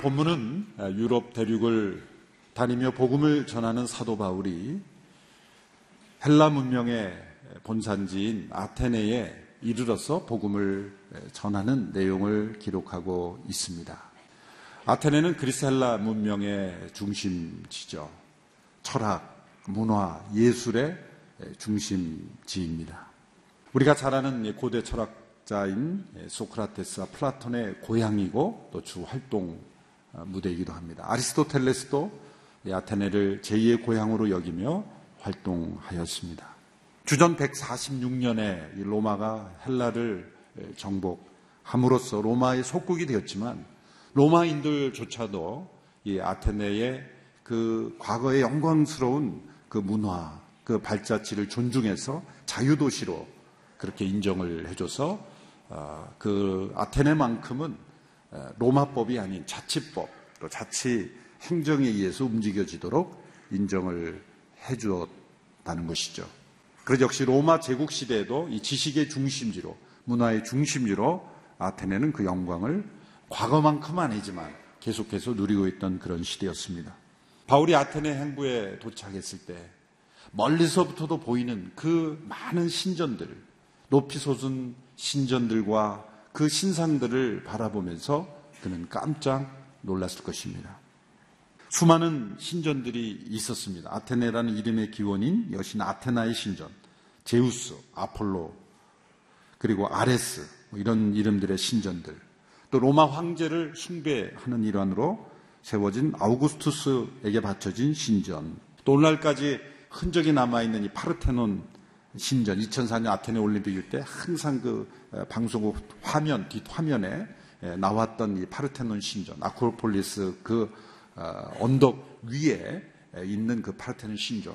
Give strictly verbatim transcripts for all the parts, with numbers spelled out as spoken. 본문은 유럽 대륙을 다니며 복음을 전하는 사도 바울이 헬라 문명의 본산지인 아테네에 이르러서 복음을 전하는 내용을 기록하고 있습니다. 아테네는 그리스 헬라 문명의 중심지죠. 철학, 문화, 예술의 중심지입니다. 우리가 잘 아는 고대 철학자인 소크라테스와 플라톤의 고향이고 또 주 활동 무대이기도 합니다. 아리스토텔레스도 아테네를 제이의 고향으로 여기며 활동하였습니다. 주전 백사십육 년에 로마가 헬라를 정복함으로써 로마의 속국이 되었지만 로마인들조차도 이 아테네의 그 과거의 영광스러운 그 문화, 그 발자취를 존중해서 자유도시로 그렇게 인정을 해줘서 그 아테네만큼은 로마법이 아닌 자치법, 또 자치 행정에 의해서 움직여지도록 인정을 해주었다는 것이죠. 그래서 역시 로마 제국 시대에도 이 지식의 중심지로, 문화의 중심지로 아테네는 그 영광을 과거만큼은 아니지만 계속해서 누리고 있던 그런 시대였습니다. 바울이 아테네 행부에 도착했을 때 멀리서부터도 보이는 그 많은 신전들, 높이 솟은 신전들과 그 신상들을 바라보면서 그는 깜짝 놀랐을 것입니다. 수많은 신전들이 있었습니다. 아테네라는 이름의 기원인 여신 아테나의 신전, 제우스, 아폴로, 그리고 아레스 이런 이름들의 신전들, 또 로마 황제를 숭배하는 일환으로 세워진 아우구스투스에게 바쳐진 신전, 또 오늘날까지 흔적이 남아있는 이 파르테논 신전, 이천사 년 아테네 올림픽일 때 항상 그 방송국 화면, 뒷화면에 나왔던 이 파르테논 신전, 아크로폴리스 그 언덕 위에 있는 그 파르테논 신전.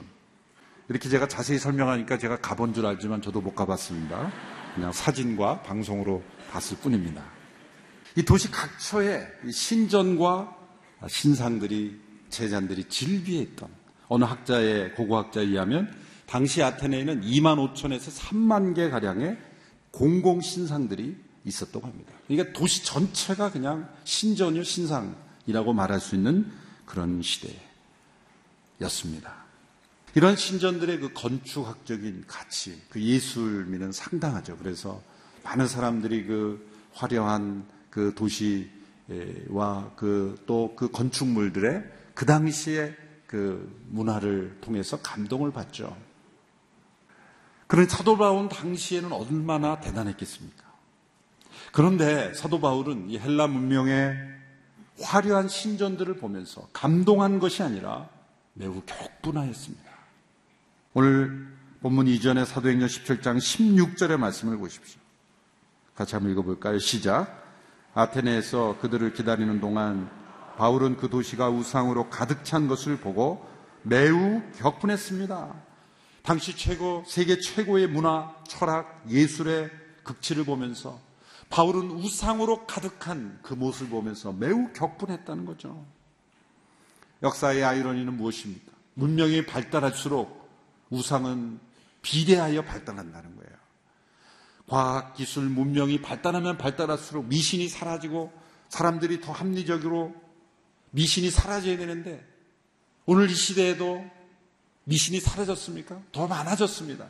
이렇게 제가 자세히 설명하니까 제가 가본 줄 알지만 저도 못 가봤습니다. 그냥 사진과 방송으로 봤을 뿐입니다. 이 도시 각처에 신전과 신상들이, 제잔들이 질비해 있던, 어느 학자의, 고고학자에 의하면 당시 아테네에는 이만 오천에서 삼만 개 가량의 공공 신상들이 있었다고 합니다. 그러니까 도시 전체가 그냥 신전이요 신상이라고 말할 수 있는 그런 시대였습니다. 이런 신전들의 그 건축학적인 가치, 그 예술미는 상당하죠. 그래서 많은 사람들이 그 화려한 그 도시와 그 또 그 건축물들의 그 당시의 그 문화를 통해서 감동을 받죠. 그런 사도 바울은 당시에는 얼마나 대단했겠습니까? 그런데 사도 바울은 이 헬라 문명의 화려한 신전들을 보면서 감동한 것이 아니라 매우 격분하였습니다. 오늘 본문 이전의 사도행전 십칠 장 십육 절의 말씀을 보십시오. 같이 한번 읽어볼까요? 시작. 아테네에서 그들을 기다리는 동안 바울은 그 도시가 우상으로 가득 찬 것을 보고 매우 격분했습니다. 당시 최고, 세계 최고의 문화, 철학, 예술의 극치를 보면서 바울은 우상으로 가득한 그 모습을 보면서 매우 격분했다는 거죠. 역사의 아이러니는 무엇입니까? 문명이 발달할수록 우상은 비례하여 발달한다는 거예요. 과학, 기술, 문명이 발달하면 발달할수록 미신이 사라지고 사람들이 더 합리적으로 미신이 사라져야 되는데 오늘 이 시대에도 미신이 사라졌습니까? 더 많아졌습니다.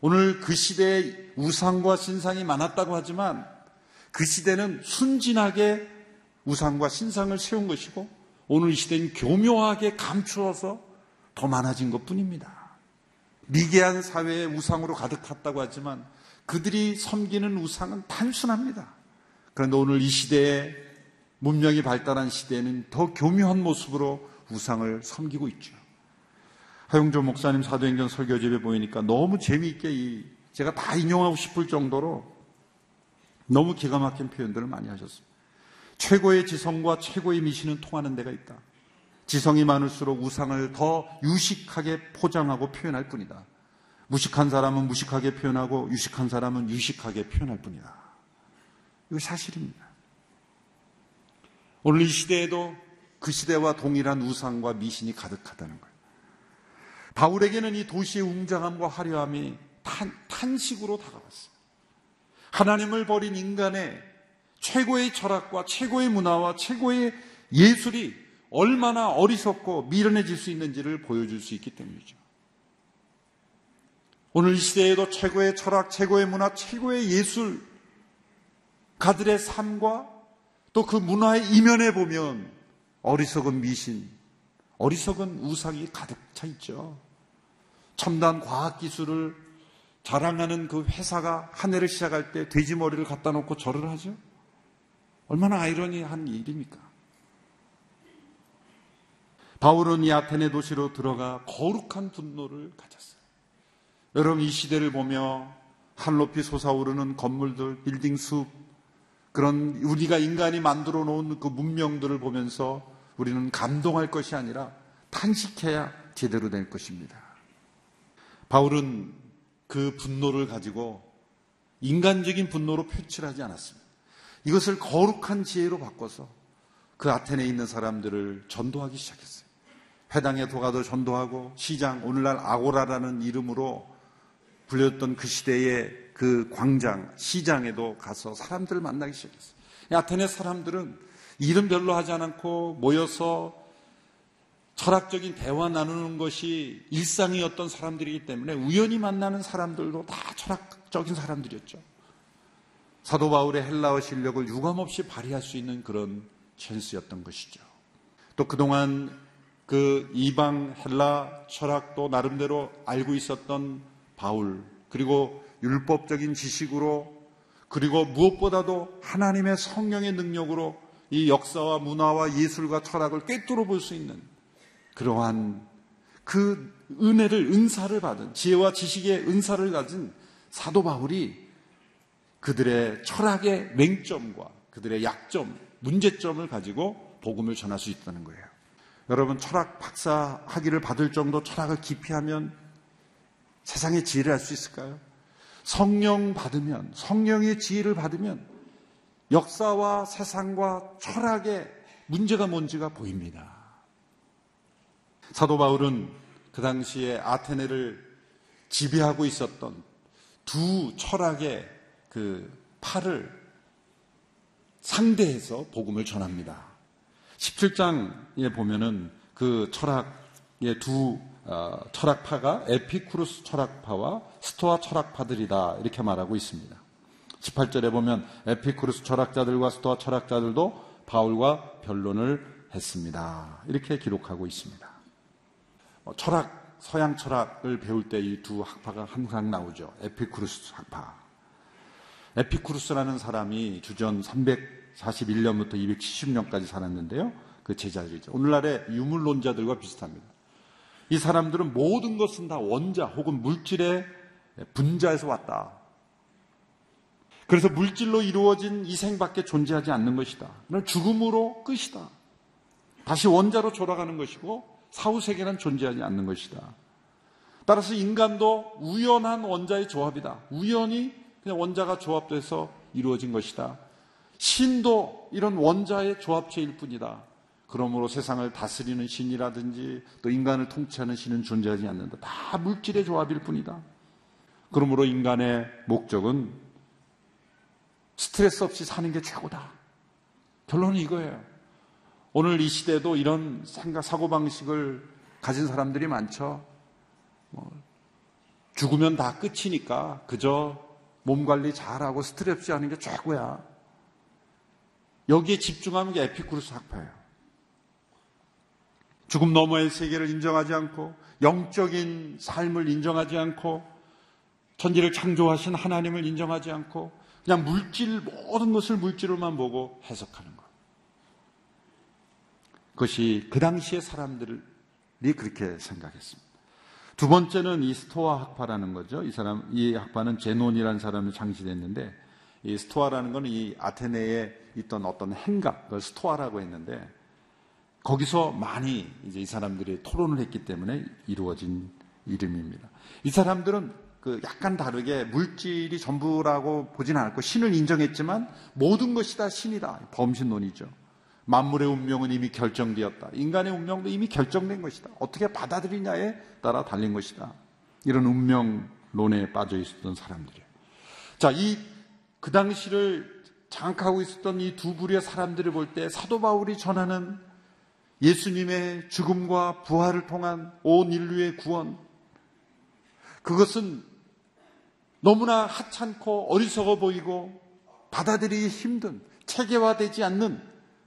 오늘 그 시대에 우상과 신상이 많았다고 하지만 그 시대는 순진하게 우상과 신상을 세운 것이고 오늘 이 시대는 교묘하게 감추어서 더 많아진 것뿐입니다. 미개한 사회에 우상으로 가득 찼다고 하지만 그들이 섬기는 우상은 단순합니다. 그런데 오늘 이 시대에 문명이 발달한 시대에는 더 교묘한 모습으로 우상을 섬기고 있죠. 하용조 목사님 사도행전 설교집에 보이니까 너무 재미있게 이 제가 다 인용하고 싶을 정도로 너무 기가 막힌 표현들을 많이 하셨습니다. 최고의 지성과 최고의 미신은 통하는 데가 있다. 지성이 많을수록 우상을 더 유식하게 포장하고 표현할 뿐이다. 무식한 사람은 무식하게 표현하고 유식한 사람은 유식하게 표현할 뿐이다. 이거 사실입니다. 오늘 이 시대에도 그 시대와 동일한 우상과 미신이 가득하다는 거예요. 바울에게는 이 도시의 웅장함과 화려함이 탄, 탄식으로 다가왔어요. 하나님을 버린 인간의 최고의 철학과 최고의 문화와 최고의 예술이 얼마나 어리석고 미련해질 수 있는지를 보여줄 수 있기 때문이죠. 오늘 이 시대에도 최고의 철학, 최고의 문화, 최고의 예술 가들의 삶과 또 그 문화의 이면에 보면 어리석은 미신, 어리석은 우상이 가득 차 있죠. 첨단 과학기술을 자랑하는 그 회사가 한 해를 시작할 때 돼지머리를 갖다 놓고 절을 하죠. 얼마나 아이러니한 일입니까? 바울은 이 아테네 도시로 들어가 거룩한 분노를 가졌어요. 여러분, 이 시대를 보며 한 높이 솟아오르는 건물들, 빌딩 숲, 그런 우리가 인간이 만들어 놓은 그 문명들을 보면서 우리는 감동할 것이 아니라 탄식해야 제대로 될 것입니다. 바울은 그 분노를 가지고 인간적인 분노로 표출하지 않았습니다. 이것을 거룩한 지혜로 바꿔서 그 아테네에 있는 사람들을 전도하기 시작했어요. 회당에 도가도 전도하고 시장, 오늘날 아고라라는 이름으로 불렸던 그 시대의 그 광장, 시장에도 가서 사람들을 만나기 시작했어요. 아테네 사람들은 이름 별로 하지 않고 모여서 철학적인 대화 나누는 것이 일상이었던 사람들이기 때문에 우연히 만나는 사람들도 다 철학적인 사람들이었죠. 사도 바울의 헬라어 실력을 유감없이 발휘할 수 있는 그런 찬스였던 것이죠. 또 그동안 그 이방 헬라 철학도 나름대로 알고 있었던 바울, 그리고 율법적인 지식으로, 그리고 무엇보다도 하나님의 성령의 능력으로 이 역사와 문화와 예술과 철학을 꿰뚫어 볼 수 있는 그러한 그 은혜를, 은사를 받은, 지혜와 지식의 은사를 가진 사도 바울이 그들의 철학의 맹점과 그들의 약점, 문제점을 가지고 복음을 전할 수 있다는 거예요. 여러분, 철학 박사 학위를 받을 정도 철학을 기피하면 세상의 지혜를 알 수 있을까요? 성령 받으면, 성령의 지혜를 받으면 역사와 세상과 철학의 문제가 뭔지가 보입니다. 사도 바울은 그 당시에 아테네를 지배하고 있었던 두 철학의 그 팔을 상대해서 복음을 전합니다. 십칠 장에 보면은 그 철학의 두 어, 철학파가 에피쿠로스 철학파와 스토아 철학파들이다, 이렇게 말하고 있습니다. 십팔 절에 보면 에피쿠로스 철학자들과 스토아 철학자들도 바울과 변론을 했습니다, 이렇게 기록하고 있습니다. 어, 철학, 서양 철학을 배울 때 이 두 학파가 항상 나오죠. 에피쿠로스 학파. 에피쿠로스라는 사람이 주전 삼백사십일 년부터 이백칠십 년까지 살았는데요, 그 제자들이죠. 오늘날의 유물론자들과 비슷합니다. 이 사람들은 모든 것은 다 원자 혹은 물질의 분자에서 왔다, 그래서 물질로 이루어진 이 생밖에 존재하지 않는 것이다, 죽음으로 끝이다, 다시 원자로 돌아가는 것이고 사후세계는 존재하지 않는 것이다, 따라서 인간도 우연한 원자의 조합이다, 우연히 그냥 원자가 조합돼서 이루어진 것이다, 신도 이런 원자의 조합체일 뿐이다, 그러므로 세상을 다스리는 신이라든지 또 인간을 통치하는 신은 존재하지 않는다, 다 물질의 조합일 뿐이다, 그러므로 인간의 목적은 스트레스 없이 사는 게 최고다, 결론은 이거예요. 오늘 이 시대도 이런 생각, 사고방식을 가진 사람들이 많죠. 죽으면 다 끝이니까 그저 몸 관리 잘하고 스트레스 없이 하는 게 최고야. 여기에 집중하는 게 에피쿠로스 학파예요. 죽음 너머의 세계를 인정하지 않고 영적인 삶을 인정하지 않고 천지를 창조하신 하나님을 인정하지 않고 그냥 물질, 모든 것을 물질로만 보고 해석하는 것. 그것이 그 당시의 사람들이 그렇게 생각했습니다. 두 번째는 이 스토아 학파라는 거죠. 이 사람, 이 학파는 제논이라는 사람이 창시됐는데, 이 스토아라는 건 이 아테네에 있던 어떤 행각, 그걸 스토아라고 했는데, 거기서 많이 이제 이 사람들이 토론을 했기 때문에 이루어진 이름입니다. 이 사람들은 그 약간 다르게 물질이 전부라고 보진 않았고, 신을 인정했지만 모든 것이 다 신이다, 범신론이죠. 만물의 운명은 이미 결정되었다, 인간의 운명도 이미 결정된 것이다, 어떻게 받아들이냐에 따라 달린 것이다, 이런 운명론에 빠져 있었던 사람들이에요. 자, 이 그 당시를 장악하고 있었던 이 두 부류의 사람들을 볼 때 사도 바울이 전하는 예수님의 죽음과 부활을 통한 온 인류의 구원, 그것은 너무나 하찮고 어리석어 보이고 받아들이기 힘든, 체계화되지 않는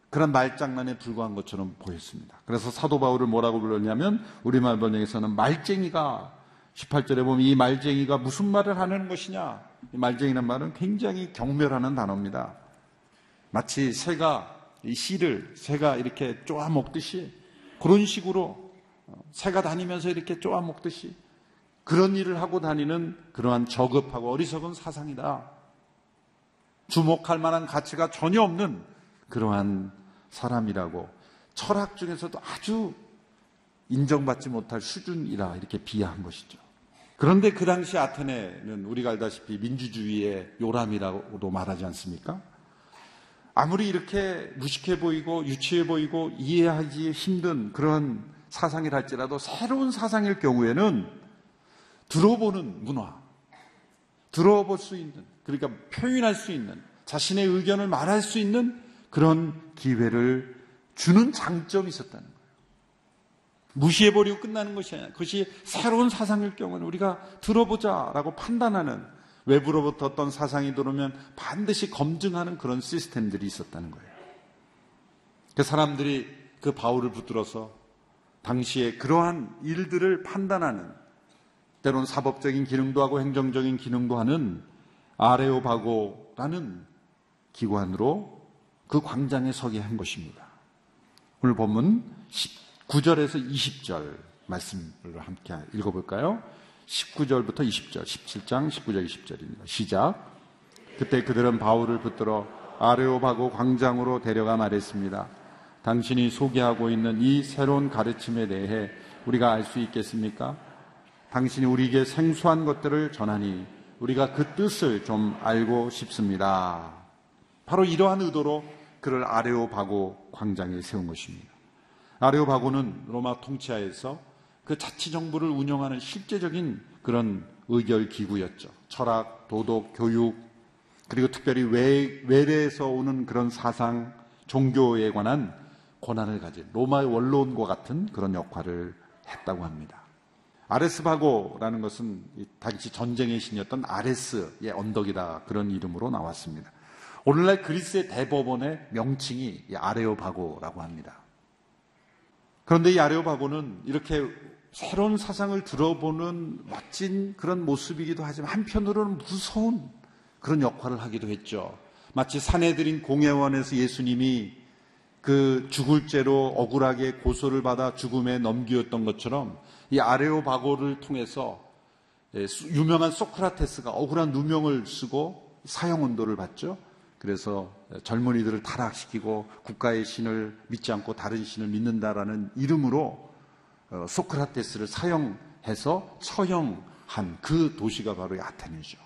그런 말장난에 불과한 것처럼 보였습니다. 그래서 사도 바울을 뭐라고 불렀냐면, 우리말 번역에서는 말쟁이가, 십팔 절에 보면 이 말쟁이가 무슨 말을 하는 것이냐. 이 말쟁이란 말은 굉장히 경멸하는 단어입니다. 마치 새가 이 씨를 새가 이렇게 쪼아 먹듯이, 그런 식으로 새가 다니면서 이렇게 쪼아 먹듯이 그런 일을 하고 다니는 그러한 저급하고 어리석은 사상이다. 주목할 만한 가치가 전혀 없는 그러한 사람이라고, 철학 중에서도 아주 인정받지 못할 수준이라 이렇게 비하한 것이죠. 그런데 그 당시 아테네는 우리가 알다시피 민주주의의 요람이라고도 말하지 않습니까? 아무리 이렇게 무식해 보이고 유치해 보이고 이해하기 힘든 그런 사상이랄지라도 새로운 사상일 경우에는 들어보는 문화, 들어볼 수 있는, 그러니까 표현할 수 있는, 자신의 의견을 말할 수 있는 그런 기회를 주는 장점이 있었다는 거예요. 무시해버리고 끝나는 것이 아니라, 그것이 새로운 사상일 경우는 우리가 들어보자라고 판단하는, 외부로부터 어떤 사상이 들어오면 반드시 검증하는 그런 시스템들이 있었다는 거예요. 그 사람들이 그 바울을 붙들어서 당시에 그러한 일들을 판단하는, 때론 사법적인 기능도 하고 행정적인 기능도 하는 아레오바고라는 기관으로 그 광장에 서게 한 것입니다. 오늘 본문 구 절에서 이십 절 말씀을 함께 읽어볼까요? 십구 절부터 이십 절, 십칠 장 십구 절 이십 절입니다. 시작. 그때 그들은 바울을 붙들어 아레오바고 광장으로 데려가 말했습니다. 당신이 소개하고 있는 이 새로운 가르침에 대해 우리가 알 수 있겠습니까? 당신이 우리에게 생소한 것들을 전하니 우리가 그 뜻을 좀 알고 싶습니다. 바로 이러한 의도로 그를 아레오바고 광장에 세운 것입니다. 아레오바고는 로마 통치하에서 그 자치정부를 운영하는 실제적인 그런 의결기구였죠. 철학, 도덕, 교육, 그리고 특별히 외, 외래에서 오는 그런 사상, 종교에 관한 권한을 가진 로마의 원로원과 같은 그런 역할을 했다고 합니다. 아레스 바고라는 것은 당시 전쟁의 신이었던 아레스의 언덕이다, 그런 이름으로 나왔습니다. 오늘날 그리스의 대법원의 명칭이 아레오바고라고 합니다. 그런데 이 아레오바고는 이렇게 새로운 사상을 들어보는 멋진 그런 모습이기도 하지만 한편으로는 무서운 그런 역할을 하기도 했죠. 마치 산헤드린 공회원에서 예수님이 그 죽을 죄로 억울하게 고소를 받아 죽음에 넘기었던 것처럼, 이 아레오바고를 통해서 유명한 소크라테스가 억울한 누명을 쓰고 사형 언도를 받죠. 그래서 젊은이들을 타락시키고 국가의 신을 믿지 않고 다른 신을 믿는다라는 이름으로 소크라테스를 사형해서 처형한 그 도시가 바로 아테네죠.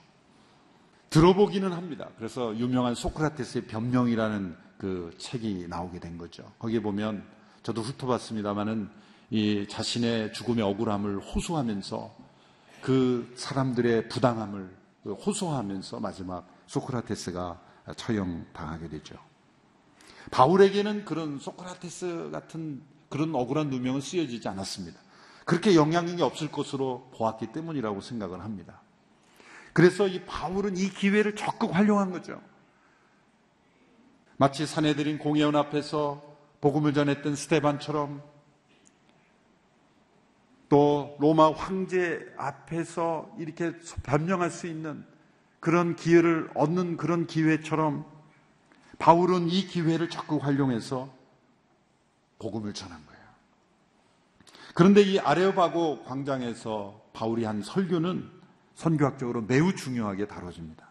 들어보기는 합니다. 그래서 유명한 소크라테스의 변명이라는 그 책이 나오게 된 거죠. 거기에 보면, 저도 훑어봤습니다마는, 이 자신의 죽음의 억울함을 호소하면서 그 사람들의 부당함을 호소하면서 마지막 소크라테스가 처형당하게 되죠. 바울에게는 그런 소크라테스 같은 그런 억울한 누명은 쓰여지지 않았습니다. 그렇게 영향력이 없을 것으로 보았기 때문이라고 생각을 합니다. 그래서 이 바울은 이 기회를 적극 활용한 거죠. 마치 산헤드린 공회원 앞에서 복음을 전했던 스테반처럼, 또 로마 황제 앞에서 이렇게 변명할 수 있는 그런 기회를 얻는 그런 기회처럼, 바울은 이 기회를 적극 활용해서 복음을 전한 거예요. 그런데 이 아레오바고 광장에서 바울이 한 설교는 선교학적으로 매우 중요하게 다뤄집니다.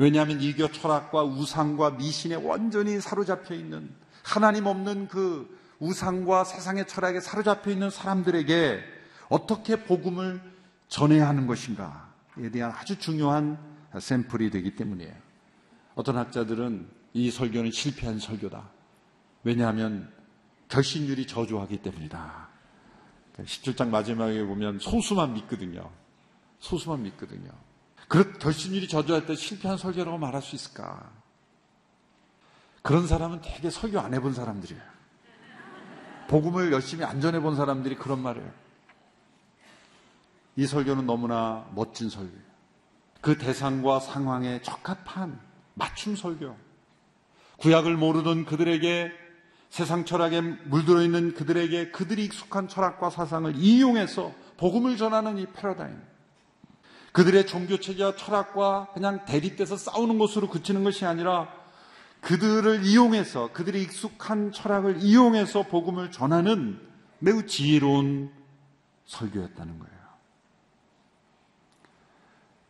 왜냐하면 이교 철학과 우상과 미신에 완전히 사로잡혀 있는, 하나님 없는 그 우상과 세상의 철학에 사로잡혀 있는 사람들에게 어떻게 복음을 전해야 하는 것인가에 대한 아주 중요한 샘플이 되기 때문이에요. 어떤 학자들은 이 설교는 실패한 설교다, 왜냐하면 결신율이 저조하기 때문이다. 십칠 장 마지막에 보면 소수만 믿거든요. 소수만 믿거든요. 결신율이 저조할 때 실패한 설교라고 말할 수 있을까? 그런 사람은 되게 설교 안 해본 사람들이에요. 복음을 열심히 안 전해본 사람들이 그런 말을 해요. 이 설교는 너무나 멋진 설교예요. 그 대상과 상황에 적합한 맞춤 설교. 구약을 모르던 그들에게, 세상 철학에 물들어 있는 그들에게 그들이 익숙한 철학과 사상을 이용해서 복음을 전하는 이 패러다임. 그들의 종교체계와 철학과 그냥 대립돼서 싸우는 것으로 그치는 것이 아니라 그들을 이용해서, 그들이 익숙한 철학을 이용해서 복음을 전하는 매우 지혜로운 설교였다는 거예요.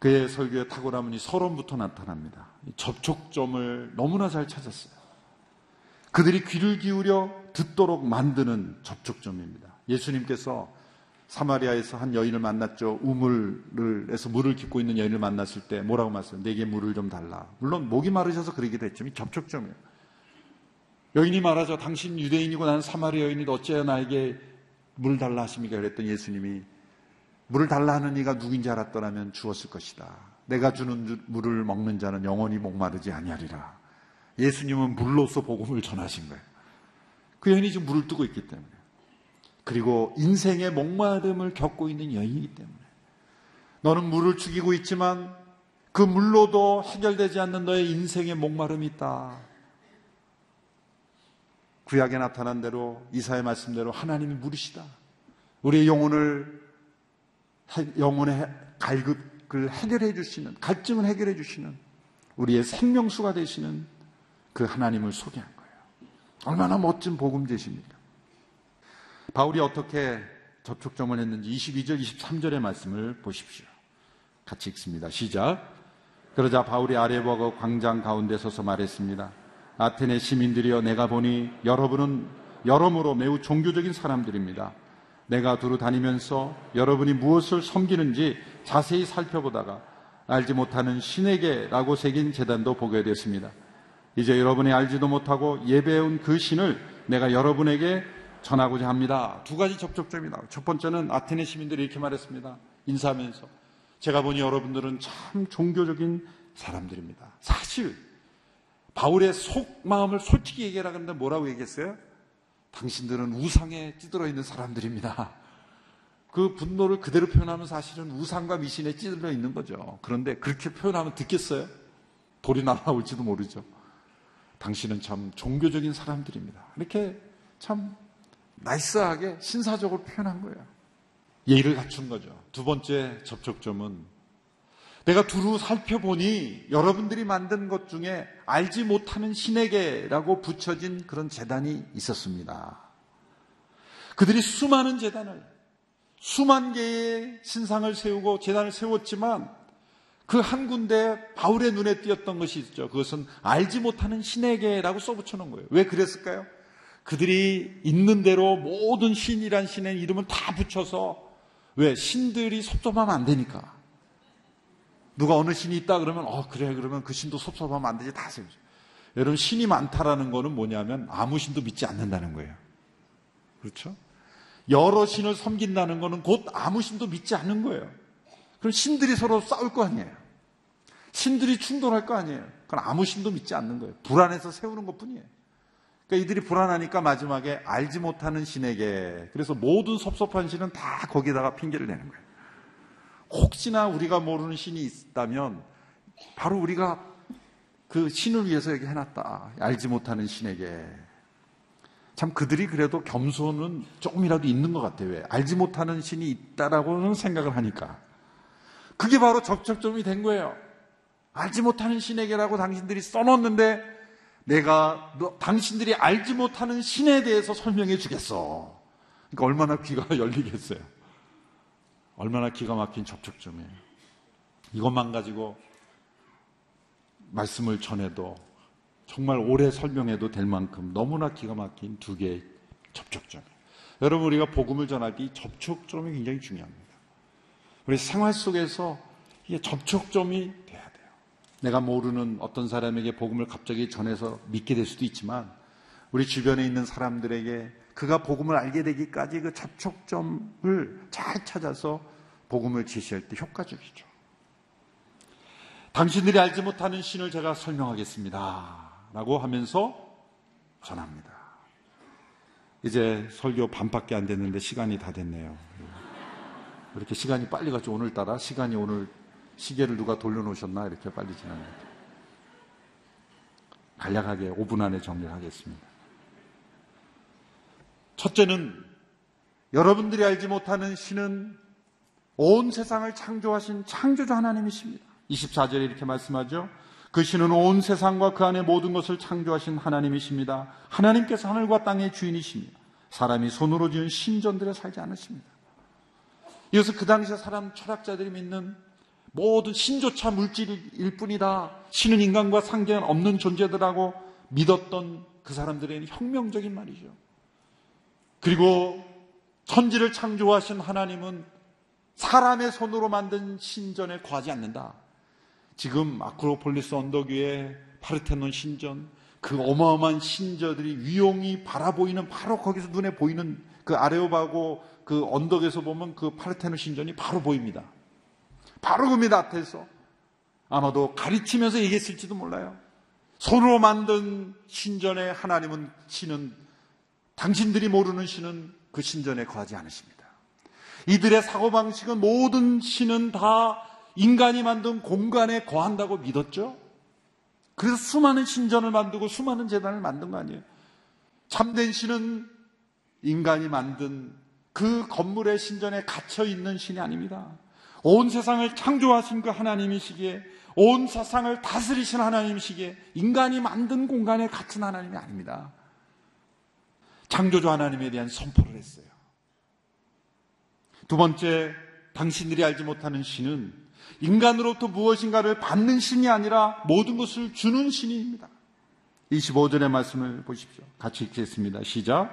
그의 설교의 탁월함은 이 서론부터 나타납니다. 접촉점을 너무나 잘 찾았어요. 그들이 귀를 기울여 듣도록 만드는 접촉점입니다. 예수님께서 사마리아에서 한 여인을 만났죠. 우물에서 물을 깃고 있는 여인을 만났을 때 뭐라고 말씀해요? 내게 물을 좀 달라. 물론 목이 마르셔서 그러기도 했지만 접촉점이에요. 여인이 말하죠. 당신 유대인이고 나는 사마리아 여인이도 어째야 나에게 물 달라 하십니까? 그랬더니 예수님이, 물을 달라 하는 이가 누구인지 알았더라면 주었을 것이다. 내가 주는 물을 먹는 자는 영원히 목마르지 아니하리라. 예수님은 물로서 복음을 전하신 거예요. 그 여인이 지금 물을 뜨고 있기 때문에, 그리고 인생의 목마름을 겪고 있는 여인이기 때문에, 너는 물을 죽이고 있지만 그 물로도 해결되지 않는 너의 인생의 목마름이 있다. 구약에 나타난 대로, 이사의 말씀대로 하나님이 물이시다. 우리의 영혼을, 영혼의 갈급을 해결해 주시는, 갈증을 해결해 주시는, 우리의 생명수가 되시는 그 하나님을 소개한 거예요. 얼마나 멋진 복음제십니까? 바울이 어떻게 접촉점을 했는지 이십이 절, 이십삼 절의 말씀을 보십시오. 같이 읽습니다. 시작. 그러자 바울이 아레오바고 광장 가운데 서서 말했습니다. 아테네 시민들이여, 내가 보니 여러분은 여러모로 매우 종교적인 사람들입니다. 내가 두루 다니면서 여러분이 무엇을 섬기는지 자세히 살펴보다가 알지 못하는 신에게라고 새긴 제단도 보게 됐습니다. 이제 여러분이 알지도 못하고 예배해온 그 신을 내가 여러분에게 전하고자 합니다. 두 가지 접촉점이 나와요. 첫 번째는 아테네 시민들이 이렇게 말했습니다. 인사하면서. 제가 보니 여러분들은 참 종교적인 사람들입니다. 사실 바울의 속마음을 솔직히 얘기하라 그러는데 뭐라고 얘기했어요? 당신들은 우상에 찌들어 있는 사람들입니다. 그 분노를 그대로 표현하면 사실은 우상과 미신에 찌들어 있는 거죠. 그런데 그렇게 표현하면 듣겠어요? 돌이 날아올지도 모르죠. 당신은 참 종교적인 사람들입니다. 이렇게 참 나이스하게 신사적으로 표현한 거예요. 예의를 갖춘 거죠. 두 번째 접촉점은, 내가 두루 살펴보니 여러분들이 만든 것 중에 알지 못하는 신에게라고 붙여진 그런 제단이 있었습니다. 그들이 수많은 제단을, 수만 개의 신상을 세우고 제단을 세웠지만 그 한 군데 바울의 눈에 띄었던 것이 있죠. 그것은 알지 못하는 신에게라고 써붙여 놓은 거예요. 왜 그랬을까요? 그들이 있는 대로 모든 신이란 신의 이름을 다 붙여서, 왜? 신들이 섭섭하면 안 되니까. 누가 어느 신이 있다 그러면 어 그래 그러면 그 신도 섭섭하면 안 되지 다 세우죠. 여러분, 신이 많다라는 거는 뭐냐면 아무 신도 믿지 않는다는 거예요. 그렇죠? 여러 신을 섬긴다는 거는 곧 아무 신도 믿지 않는 거예요. 그럼 신들이 서로 싸울 거 아니에요. 신들이 충돌할 거 아니에요. 그건 아무 신도 믿지 않는 거예요. 불안해서 세우는 것뿐이에요. 그러니까 이들이 불안하니까 마지막에 알지 못하는 신에게, 그래서 모든 섭섭한 신은 다 거기다가 핑계를 내는 거예요. 혹시나 우리가 모르는 신이 있다면 바로 우리가 그 신을 위해서 여기 해놨다. 알지 못하는 신에게. 참 그들이 그래도 겸손은 조금이라도 있는 것 같아요. 왜? 알지 못하는 신이 있다라고는 생각을 하니까. 그게 바로 접촉점이 된 거예요. 알지 못하는 신에게라고 당신들이 써놓는데 내가 너, 당신들이 알지 못하는 신에 대해서 설명해 주겠어. 그러니까 얼마나 귀가 열리겠어요. 얼마나 기가 막힌 접촉점이에요. 이것만 가지고 말씀을 전해도 정말 오래 설명해도 될 만큼 너무나 기가 막힌 두 개의 접촉점이에요. 여러분, 우리가 복음을 전할 때 이 접촉점이 굉장히 중요합니다. 우리 생활 속에서 이 접촉점이 돼야 돼요. 내가 모르는 어떤 사람에게 복음을 갑자기 전해서 믿게 될 수도 있지만 우리 주변에 있는 사람들에게 그가 복음을 알게 되기까지 그 접촉점을 잘 찾아서 복음을 제시할 때 효과적이죠. 당신들이 알지 못하는 신을 제가 설명하겠습니다. 라고 하면서 전합니다. 이제 설교 반밖에 안 됐는데 시간이 다 됐네요. 이렇게 시간이 빨리 가죠. 오늘따라 시간이 오늘 시계를 누가 돌려놓으셨나 이렇게 빨리 지납니다. 간략하게 오 분 안에 정리를 하겠습니다. 첫째는 여러분들이 알지 못하는 신은 온 세상을 창조하신 창조주 하나님이십니다. 이십사 절에 이렇게 말씀하죠. 그 신은 온 세상과 그 안에 모든 것을 창조하신 하나님이십니다. 하나님께서 하늘과 땅의 주인이십니다. 사람이 손으로 지은 신전들에 살지 않으십니다. 이것은 그 당시에 사람 철학자들이 믿는 모든 신조차 물질일 뿐이다, 신은 인간과 상관이 없는 존재들하고 믿었던 그 사람들의 혁명적인 말이죠. 그리고 천지를 창조하신 하나님은 사람의 손으로 만든 신전에 과하지 않는다. 지금 아크로폴리스 언덕 위에 파르테논 신전, 그 어마어마한 신전들이 위용이 바라보이는 바로 거기서 눈에 보이는 그 아레오바고 그 언덕에서 보면 그 파르테논 신전이 바로 보입니다. 바로 그 밑 앞에서 아마도 가르치면서 얘기했을지도 몰라요. 손으로 만든 신전에 하나님은 신은 당신들이 모르는 신은 그 신전에 거하지 않으십니다. 이들의 사고방식은 모든 신은 다 인간이 만든 공간에 거한다고 믿었죠. 그래서 수많은 신전을 만들고 수많은 제단을 만든 거 아니에요. 참된 신은 인간이 만든 그 건물의 신전에 갇혀있는 신이 아닙니다. 온 세상을 창조하신 그 하나님이시기에, 온 세상을 다스리신 하나님이시기에 인간이 만든 공간에 갇힌 하나님이 아닙니다. 창조주 하나님에 대한 선포를 했어요. 두 번째, 당신들이 알지 못하는 신은 인간으로부터 무엇인가를 받는 신이 아니라 모든 것을 주는 신입니다. 이십오 절의 말씀을 보십시오. 같이 읽겠습니다. 시작.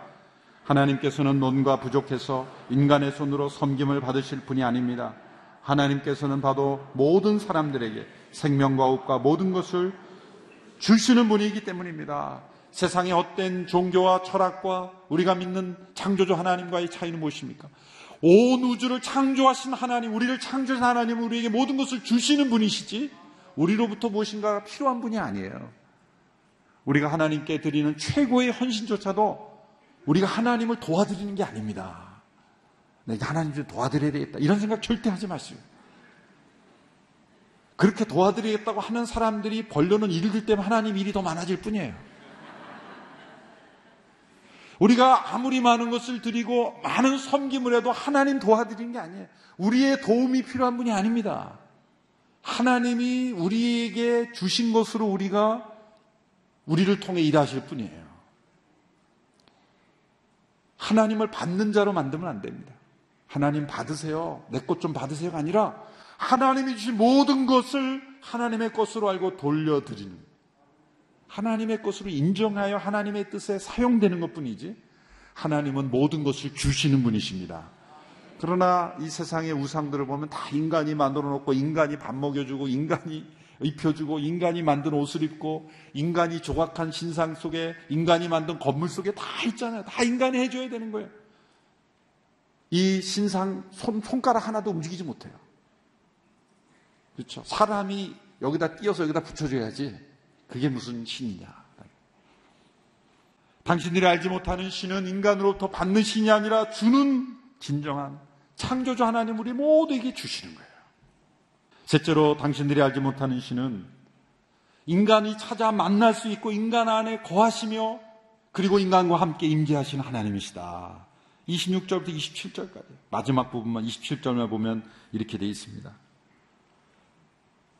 하나님께서는 논과 부족해서 인간의 손으로 섬김을 받으실 분이 아닙니다. 하나님께서는 봐도 모든 사람들에게 생명과 옷과 모든 것을 주시는 분이기 때문입니다. 세상의 헛된 종교와 철학과 우리가 믿는 창조주 하나님과의 차이는 무엇입니까? 온 우주를 창조하신 하나님, 우리를 창조하신 하나님은 우리에게 모든 것을 주시는 분이시지 우리로부터 무엇인가가 필요한 분이 아니에요. 우리가 하나님께 드리는 최고의 헌신조차도 우리가 하나님을 도와드리는 게 아닙니다. 내가 하나님 좀 도와드려야 되겠다 이런 생각 절대 하지 마세요. 그렇게 도와드리겠다고 하는 사람들이 벌려는 일들 때문에 하나님 일이 더 많아질 뿐이에요. 우리가 아무리 많은 것을 드리고 많은 섬김을 해도 하나님 도와드리는 게 아니에요. 우리의 도움이 필요한 분이 아닙니다. 하나님이 우리에게 주신 것으로 우리가 우리를 통해 일하실 분이에요. 하나님을 받는 자로 만들면 안 됩니다. 하나님 받으세요, 내 것 좀 받으세요가 아니라 하나님이 주신 모든 것을 하나님의 것으로 알고 돌려드리는 거예요. 하나님의 것으로 인정하여 하나님의 뜻에 사용되는 것뿐이지 하나님은 모든 것을 주시는 분이십니다. 그러나 이 세상의 우상들을 보면 다 인간이 만들어놓고 인간이 밥 먹여주고 인간이 입혀주고 인간이 만든 옷을 입고 인간이 조각한 신상 속에 인간이 만든 건물 속에 다 있잖아요. 다 인간이 해줘야 되는 거예요. 이 신상 손, 손가락 하나도 움직이지 못해요. 그렇죠? 사람이 여기다 띄어서 여기다 붙여줘야지 그게 무슨 신이냐. 당신들이 알지 못하는 신은 인간으로부터 받는 신이 아니라 주는 진정한 창조주 하나님 우리 모두에게 주시는 거예요. 셋째로, 당신들이 알지 못하는 신은 인간이 찾아 만날 수 있고 인간 안에 거하시며 그리고 인간과 함께 임재하시는 하나님이시다. 이십육 절부터 이십칠 절까지 마지막 부분만 이십칠 절만 보면 이렇게 되어 있습니다.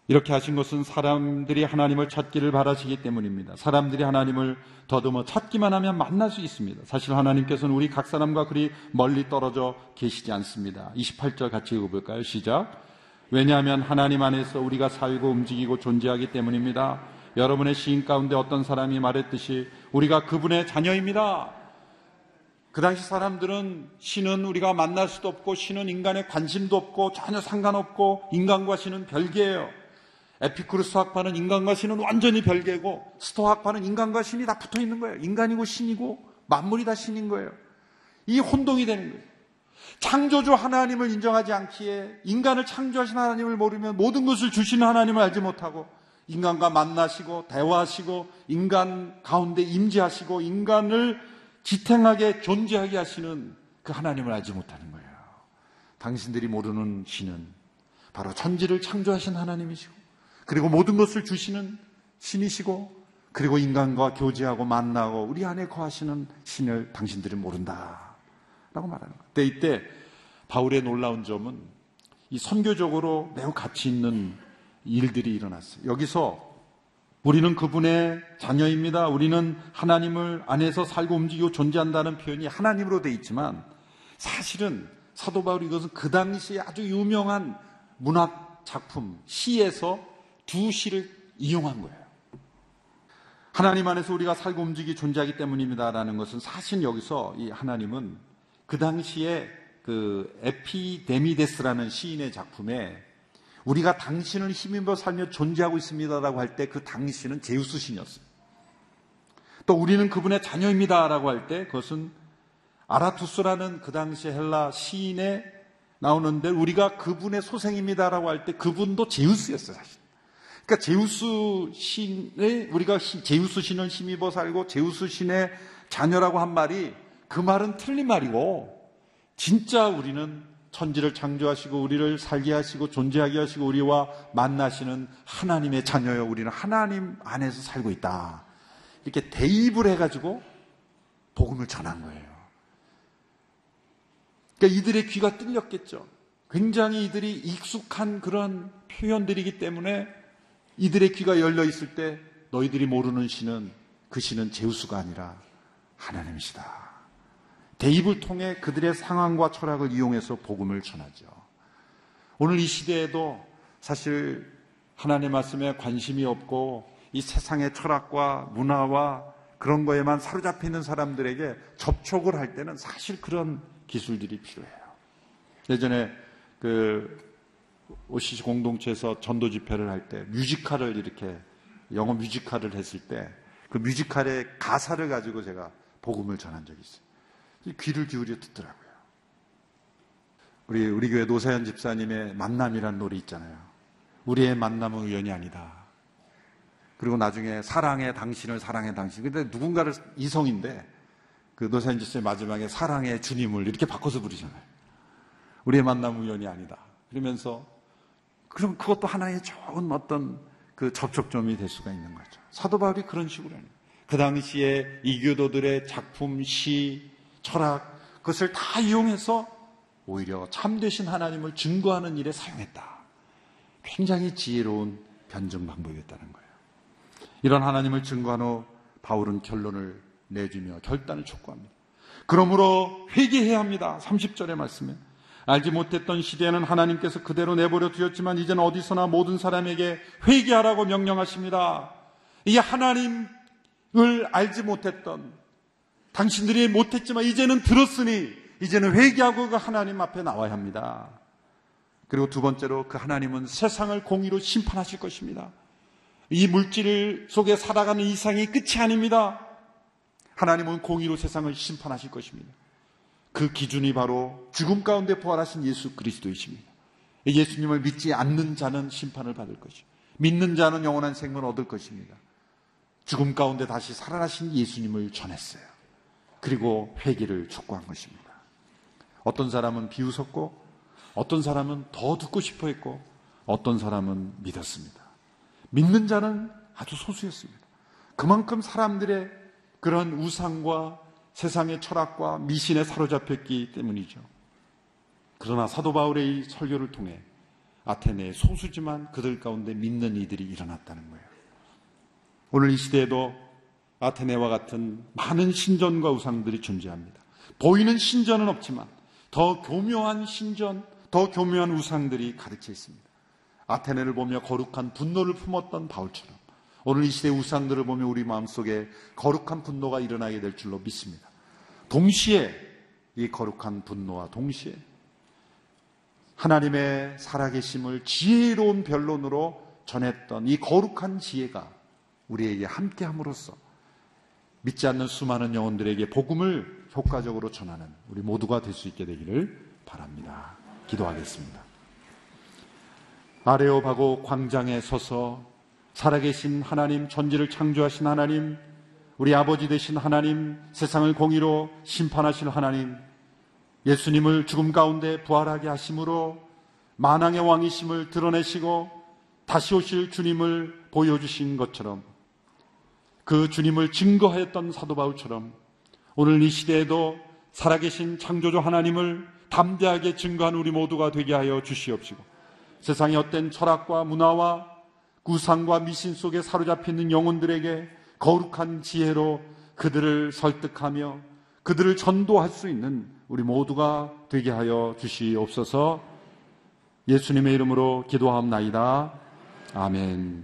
이렇게 하신 것은 사람들이 하나님을 찾기를 바라시기 때문입니다. 사람들이 하나님을 더듬어 찾기만 하면 만날 수 있습니다. 사실 하나님께서는 우리 각 사람과 그리 멀리 떨어져 계시지 않습니다. 이십팔 절 같이 읽어볼까요? 시작. 왜냐하면 하나님 안에서 우리가 살고 움직이고 존재하기 때문입니다. 여러분의 시인 가운데 어떤 사람이 말했듯이 우리가 그분의 자녀입니다. 그 당시 사람들은 신은 우리가 만날 수도 없고 신은 인간에 관심도 없고 전혀 상관없고 인간과 신은 별개예요. 에피쿠로스 학파는 인간과 신은 완전히 별개고 스토아 학파는 인간과 신이 다 붙어 있는 거예요. 인간이고 신이고 만물이 다 신인 거예요. 이 혼동이 되는 거예요. 창조주 하나님을 인정하지 않기에 인간을 창조하신 하나님을 모르면 모든 것을 주시는 하나님을 알지 못하고 인간과 만나시고 대화하시고 인간 가운데 임재하시고 인간을 지탱하게 존재하게 하시는 그 하나님을 알지 못하는 거예요. 당신들이 모르는 신은 바로 천지를 창조하신 하나님이시고 그리고 모든 것을 주시는 신이시고 그리고 인간과 교제하고 만나고 우리 안에 거하시는 신을 당신들이 모른다 라고 말하는 거예요. 그때 이때 바울의 놀라운 점은 이 선교적으로 매우 가치 있는 일들이 일어났어요. 여기서 우리는 그분의 자녀입니다. 우리는 하나님을 안에서 살고 움직이고 존재한다는 표현이 하나님으로 돼 있지만 사실은 사도 바울이 이것은 그 당시에 아주 유명한 문학 작품 시에서 두 시를 이용한 거예요. 하나님 안에서 우리가 살고 움직이 존재하기 때문입니다라는 것은 사실 여기서 이 하나님은 그 당시에 그 에피데미데스라는 시인의 작품에 우리가 당신을 힘입어 살며 존재하고 있습니다라고 할 때 그 당신은 제우스 신이었어요. 또 우리는 그분의 자녀입니다라고 할 때 그것은 아라투스라는 그 당시 헬라 시인에 나오는데 우리가 그분의 소생입니다라고 할 때 그분도 제우스였어요, 사실. 그러니까 제우스 신의 우리가 제우스 신을 힘입어 살고 제우스 신의 자녀라고 한 말이 그 말은 틀린 말이고 진짜 우리는 천지를 창조하시고 우리를 살게 하시고 존재하게 하시고 우리와 만나시는 하나님의 자녀여 우리는 하나님 안에서 살고 있다. 이렇게 대입을 해가지고 복음을 전한 거예요. 그러니까 이들의 귀가 뚫렸겠죠. 굉장히 이들이 익숙한 그런 표현들이기 때문에 이들의 귀가 열려 있을 때 너희들이 모르는 신은 그 신은 제우스가 아니라 하나님이시다. 대입을 통해 그들의 상황과 철학을 이용해서 복음을 전하죠. 오늘 이 시대에도 사실 하나님의 말씀에 관심이 없고 이 세상의 철학과 문화와 그런 거에만 사로잡혀 있는 사람들에게 접촉을 할 때는 사실 그런 기술들이 필요해요. 예전에 그 오씨씨 공동체에서 전도 집회를 할 때 뮤지컬을 이렇게 영어 뮤지컬을 했을 때 그 뮤지컬의 가사를 가지고 제가 복음을 전한 적이 있어요. 귀를 기울여 듣더라고요. 우리 우리 교회 노사연 집사님의 만남이라는 노래 있잖아요. 우리의 만남은 우연이 아니다. 그리고 나중에 사랑해 당신을 사랑해 당신. 근데 누군가를 이성인데 그 노사연 집사의 마지막에 사랑해 주님을 이렇게 바꿔서 부르잖아요. 우리의 만남은 우연이 아니다. 그러면서 그럼 그것도 하나의 좋은 어떤 그 접촉점이 될 수가 있는 거죠. 사도 바울이 그런 식으로 해요. 그 당시에 이교도들의 작품, 시, 철학 그것을 다 이용해서 오히려 참되신 하나님을 증거하는 일에 사용했다. 굉장히 지혜로운 변증 방법이었다는 거예요. 이런 하나님을 증거한 후 바울은 결론을 내주며 결단을 촉구합니다. 그러므로 회개해야 합니다. 삼십 절의 말씀에 알지 못했던 시대에는 하나님께서 그대로 내버려 두셨지만 이제는 어디서나 모든 사람에게 회개하라고 명령하십니다. 이게 하나님을 알지 못했던 당신들이 못했지만 이제는 들었으니 이제는 회개하고 그 하나님 앞에 나와야 합니다. 그리고 두 번째로 그 하나님은 세상을 공의로 심판하실 것입니다. 이 물질 속에 살아가는 이상이 끝이 아닙니다. 하나님은 공의로 세상을 심판하실 것입니다. 그 기준이 바로 죽음 가운데 부활하신 예수 그리스도이십니다. 예수님을 믿지 않는 자는 심판을 받을 것이고 믿는 자는 영원한 생명을 얻을 것입니다. 죽음 가운데 다시 살아나신 예수님을 전했어요. 그리고 회개를 촉구한 것입니다. 어떤 사람은 비웃었고 어떤 사람은 더 듣고 싶어 했고 어떤 사람은 믿었습니다. 믿는 자는 아주 소수였습니다. 그만큼 사람들의 그런 우상과 세상의 철학과 미신에 사로잡혔기 때문이죠. 그러나 사도 바울의 이 설교를 통해 아테네의 소수지만 그들 가운데 믿는 이들이 일어났다는 거예요. 오늘 이 시대에도 아테네와 같은 많은 신전과 우상들이 존재합니다. 보이는 신전은 없지만 더 교묘한 신전, 더 교묘한 우상들이 가득해 있습니다. 아테네를 보며 거룩한 분노를 품었던 바울처럼 오늘 이 시대의 우상들을 보면 우리 마음속에 거룩한 분노가 일어나게 될 줄로 믿습니다. 동시에 이 거룩한 분노와 동시에 하나님의 살아계심을 지혜로운 변론으로 전했던 이 거룩한 지혜가 우리에게 함께함으로써 믿지 않는 수많은 영혼들에게 복음을 효과적으로 전하는 우리 모두가 될 수 있게 되기를 바랍니다. 기도하겠습니다. 아레오바고 광장에 서서 살아계신 하나님, 천지를 창조하신 하나님, 우리 아버지 되신 하나님, 세상을 공의로 심판하실 하나님, 예수님을 죽음 가운데 부활하게 하심으로 만왕의 왕이심을 드러내시고 다시 오실 주님을 보여주신 것처럼, 그 주님을 증거하였던 사도 바울처럼 오늘 이 시대에도 살아계신 창조주 하나님을 담대하게 증거한 우리 모두가 되게 하여 주시옵시고, 세상의 헛된 철학과 문화와 구상과 미신 속에 사로잡혀 있는 영혼들에게 거룩한 지혜로 그들을 설득하며 그들을 전도할 수 있는 우리 모두가 되게 하여 주시옵소서. 예수님의 이름으로 기도하옵나이다. 아멘.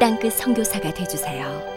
땅끝 선교사가 되어주세요.